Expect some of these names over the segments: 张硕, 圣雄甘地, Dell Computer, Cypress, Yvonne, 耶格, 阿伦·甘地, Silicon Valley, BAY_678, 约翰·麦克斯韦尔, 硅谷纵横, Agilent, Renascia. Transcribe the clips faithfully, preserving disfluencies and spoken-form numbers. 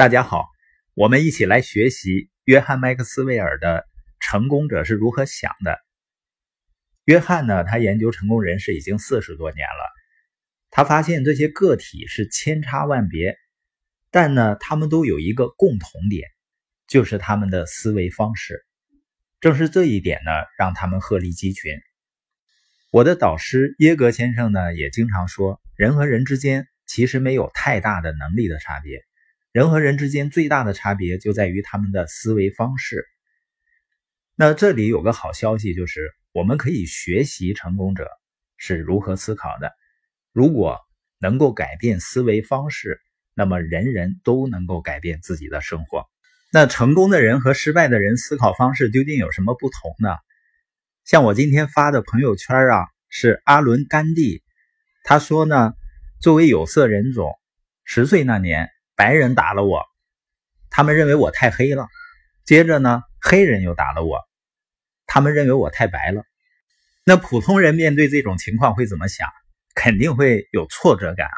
大家好，我们一起来学习约翰·麦克斯韦尔的成功者是如何想的。约翰呢，他研究成功人士已经四十多年了，他发现这些个体是千差万别，但呢，他们都有一个共同点，就是他们的思维方式。正是这一点呢，让他们鹤立鸡群。我的导师耶格先生呢，也经常说，人和人之间其实没有太大的能力的差别。人和人之间最大的差别就在于他们的思维方式。那这里有个好消息，就是我们可以学习成功者是如何思考的。如果能够改变思维方式，那么人人都能够改变自己的生活。那成功的人和失败的人思考方式究竟有什么不同呢？像我今天发的朋友圈啊，是阿伦·甘地，他说呢，作为有色人种，十岁那年白人打了我，他们认为我太黑了。接着呢，黑人又打了我，他们认为我太白了。那普通人面对这种情况会怎么想？肯定会有挫折感啊，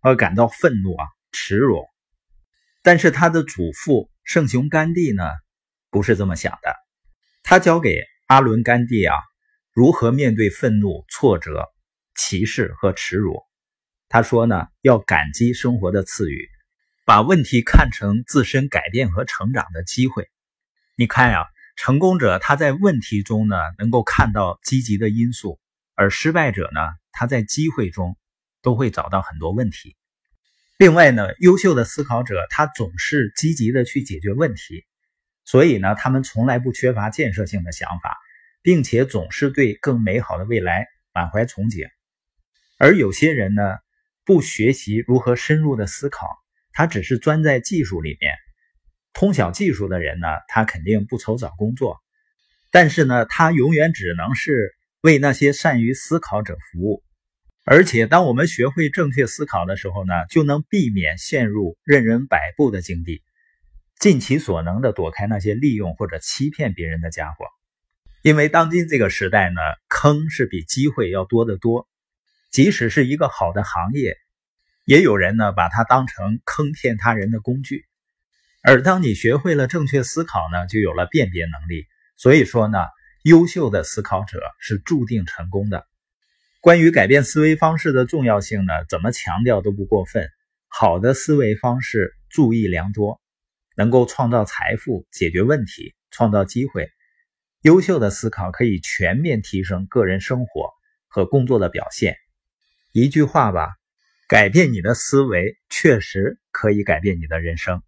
会感到愤怒啊、耻辱。但是他的祖父圣雄甘地呢，不是这么想的。他教给阿伦·甘地啊，如何面对愤怒、挫折、歧视和耻辱。他说呢，要感激生活的赐予。把问题看成自身改变和成长的机会。你看呀、啊，成功者他在问题中呢，能够看到积极的因素，而失败者呢，他在机会中都会找到很多问题。另外呢，优秀的思考者他总是积极的去解决问题，所以呢，他们从来不缺乏建设性的想法，并且总是对更美好的未来满怀憧憬。而有些人呢，不学习如何深入的思考，他只是钻在技术里面，通晓技术的人呢，他肯定不愁找工作，但是呢，他永远只能是为那些善于思考者服务。而且当我们学会正确思考的时候呢，就能避免陷入任人摆布的境地，尽其所能的躲开那些利用或者欺骗别人的家伙。因为当今这个时代呢，坑是比机会要多得多，即使是一个好的行业，也有人呢把它当成坑骗他人的工具。而当你学会了正确思考呢，就有了辨别能力。所以说呢，优秀的思考者是注定成功的。关于改变思维方式的重要性呢，怎么强调都不过分。好的思维方式注意良多，能够创造财富、解决问题、创造机会。优秀的思考可以全面提升个人生活和工作的表现。一句话吧，改变你的思维，确实可以改变你的人生。